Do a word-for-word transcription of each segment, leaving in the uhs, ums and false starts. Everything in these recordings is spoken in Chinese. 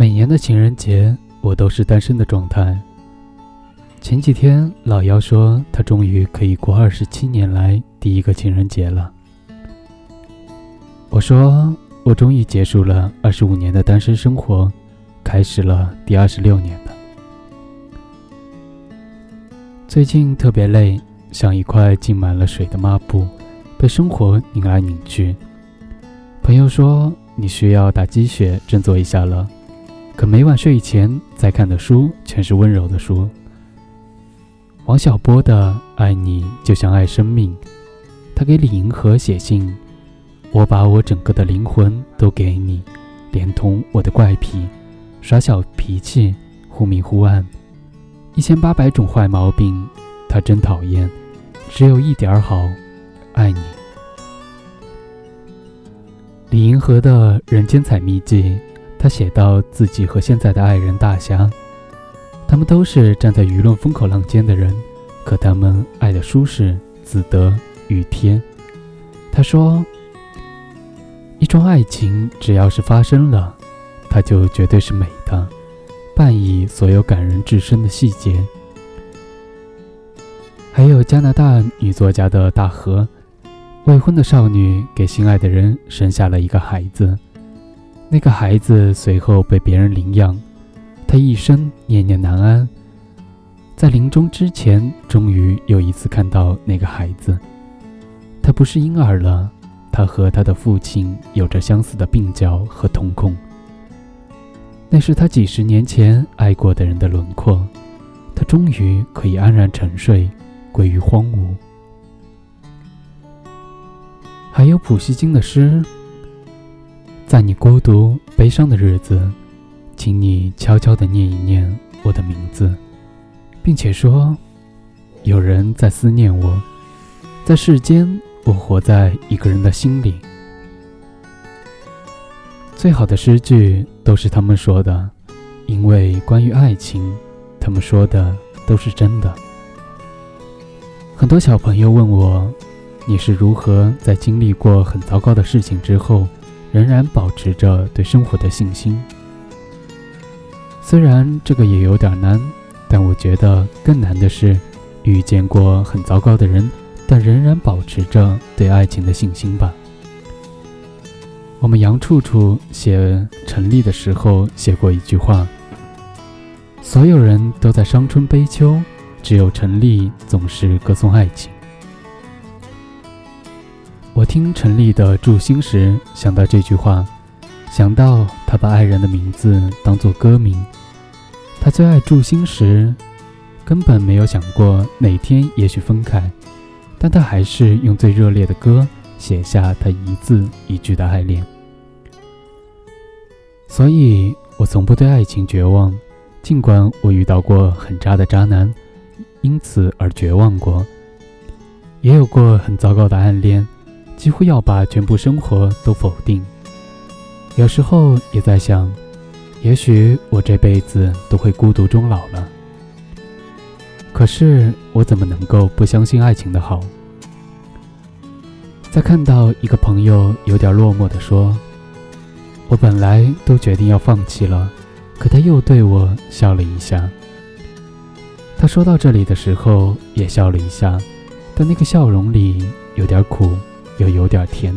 每年的情人节，我都是单身的状态。前几天老姚说他终于可以过二十七年来第一个情人节了。我说我终于结束了二十五年的单身生活，开始了第二十六年的。最近特别累，像一块浸满了水的抹布，被生活拧来拧去。朋友说你需要打鸡血振作一下了，可每晚睡以前再看的书全是温柔的书。王小波的《爱你就像爱生命》，他给李银河写信：我把我整个的灵魂都给你，连同我的怪癖、耍小脾气、忽明忽暗，一千八百种坏毛病，他真讨厌，只有一点好，爱你。李银河的《人间采蜜记》，他写到自己和现在的爱人大侠，他们都是站在舆论风口浪尖的人，可他们爱的舒适、自得、与天。他说一桩爱情只要是发生了，它就绝对是美的，伴以所有感人至深的细节。还有加拿大女作家的大河，未婚的少女给心爱的人生下了一个孩子，那个孩子随后被别人领养，他一生念念难安，在临终之前终于又一次看到那个孩子。他不是婴儿了，他和他的父亲有着相似的鬓角和瞳孔，那是他几十年前爱过的人的轮廓。他终于可以安然沉睡，归于荒芜。还有普希金的诗：在你孤独悲伤的日子，请你悄悄地念一念我的名字，并且说，有人在思念我，在世间，我活在一个人的心里。最好的诗句都是他们说的，因为关于爱情，他们说的都是真的。很多小朋友问我，你是如何在经历过很糟糕的事情之后，仍然保持着对生活的信心？虽然这个也有点难，但我觉得更难的是遇见过很糟糕的人，但仍然保持着对爱情的信心吧。我们杨处处写陈丽的时候写过一句话：所有人都在伤春悲秋，只有陈丽总是歌颂爱情。我听陈丽的《祝星》时想到这句话，想到他把爱人的名字当作歌名。他最爱祝星时，根本没有想过哪天也许分开，但他还是用最热烈的歌写下他一字一句的爱恋。所以我从不对爱情绝望，尽管我遇到过很渣的渣男，因此而绝望过，也有过很糟糕的暗恋，几乎要把全部生活都否定。有时候也在想，也许我这辈子都会孤独终老了。可是我怎么能够不相信爱情的好？在看到一个朋友有点落寞地说，我本来都决定要放弃了，可他又对我笑了一下。他说到这里的时候也笑了一下，但那个笑容里有点苦，又有点甜。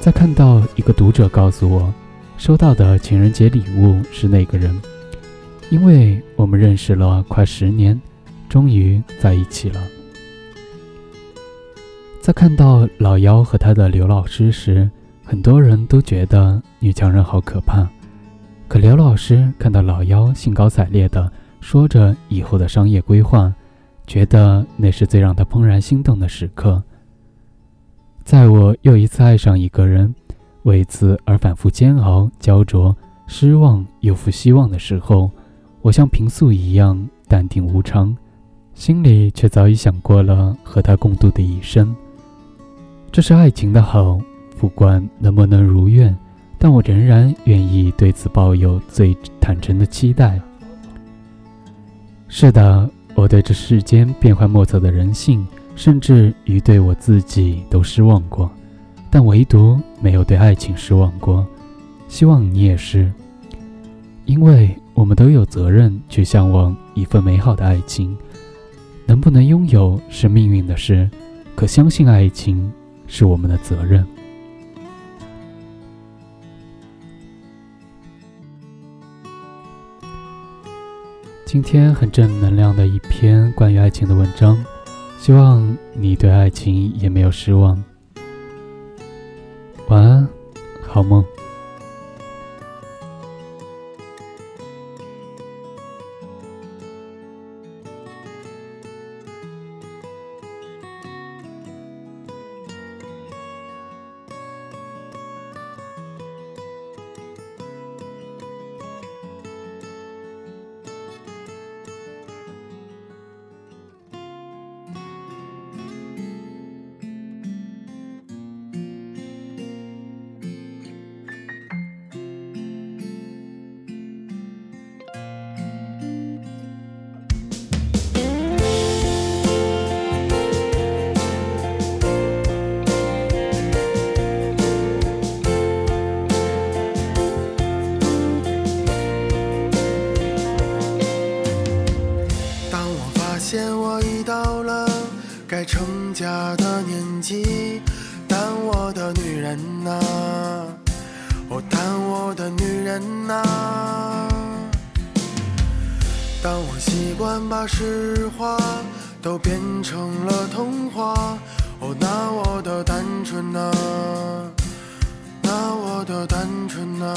在看到一个读者告诉我，收到的情人节礼物是那个人，因为我们认识了快十年，终于在一起了。在看到老妖和他的刘老师时，很多人都觉得女强人好可怕，可刘老师看到老妖兴高采烈地说着以后的商业规划，觉得那是最让他怦然心动的时刻。在我又一次爱上一个人，为此而反复煎熬、焦灼、失望又复希望的时候，我像平素一样淡定无常，心里却早已想过了和他共度的一生。这是爱情的好，不管能不能如愿，但我仍然愿意对此抱有最坦诚的期待。是的，我对这世间变幻莫测的人性，甚至于对我自己都失望过，但唯独没有对爱情失望过。希望你也是，因为我们都有责任去向往一份美好的爱情。能不能拥有是命运的事，可相信爱情是我们的责任。今天很正能量的一篇关于爱情的文章，希望你对爱情也没有失望。晚安，好梦。该成家的年纪，但我的女人啊，哦，但我的女人啊，当我习惯把实话都变成了童话，哦，那我的单纯啊，那我的单纯啊，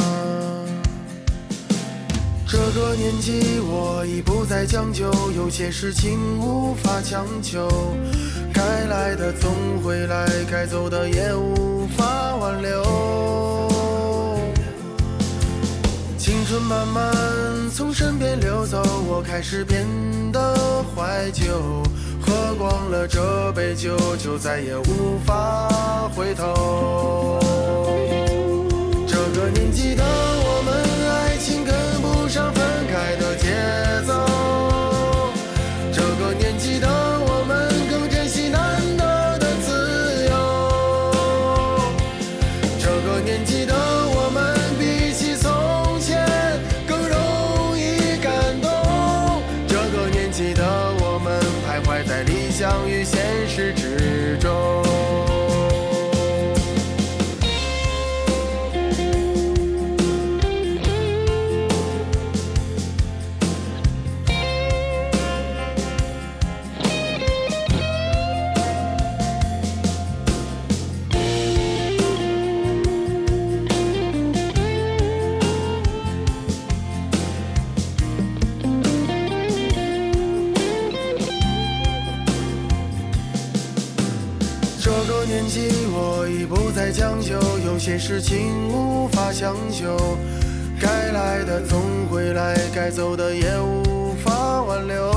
这个年纪我已不再将就，有些事情无法强求，该来的总会来，该走的也无法挽留。青春慢慢从身边流走，我开始变得怀旧，喝光了这杯酒，就再也无法回头。这个年纪的我们，爱情跟上分开的节奏，这个年纪的我们更珍惜难得的自由，这个年纪的我们比起从前更容易感动，这个年纪的我们徘徊在理想与现实之中。年纪我已不再将就，有些事情无法强求，该来的总会来，该走的也无法挽留。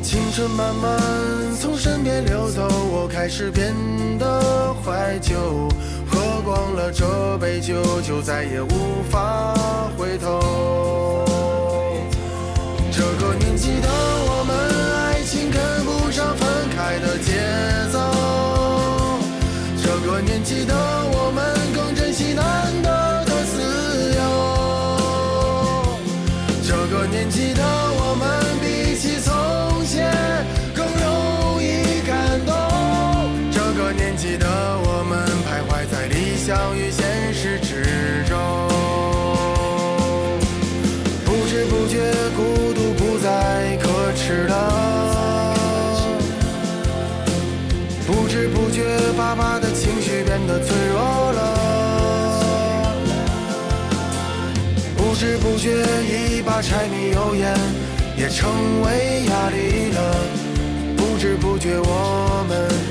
青春慢慢从身边流走，我开始变得怀旧，喝光了这杯酒，就再也无法回头。这个年纪的我们，爱情跟不上分开的节奏，这个年纪的我们更珍惜难得的自由，这个年纪的我们比起从前更容易感动，这个年纪的我们徘徊在理想与现实之中，不知不觉孤独不再可耻了，不觉爸爸的情绪变得脆弱了，不知不觉一把柴米油盐也成为压力了，不知不觉我们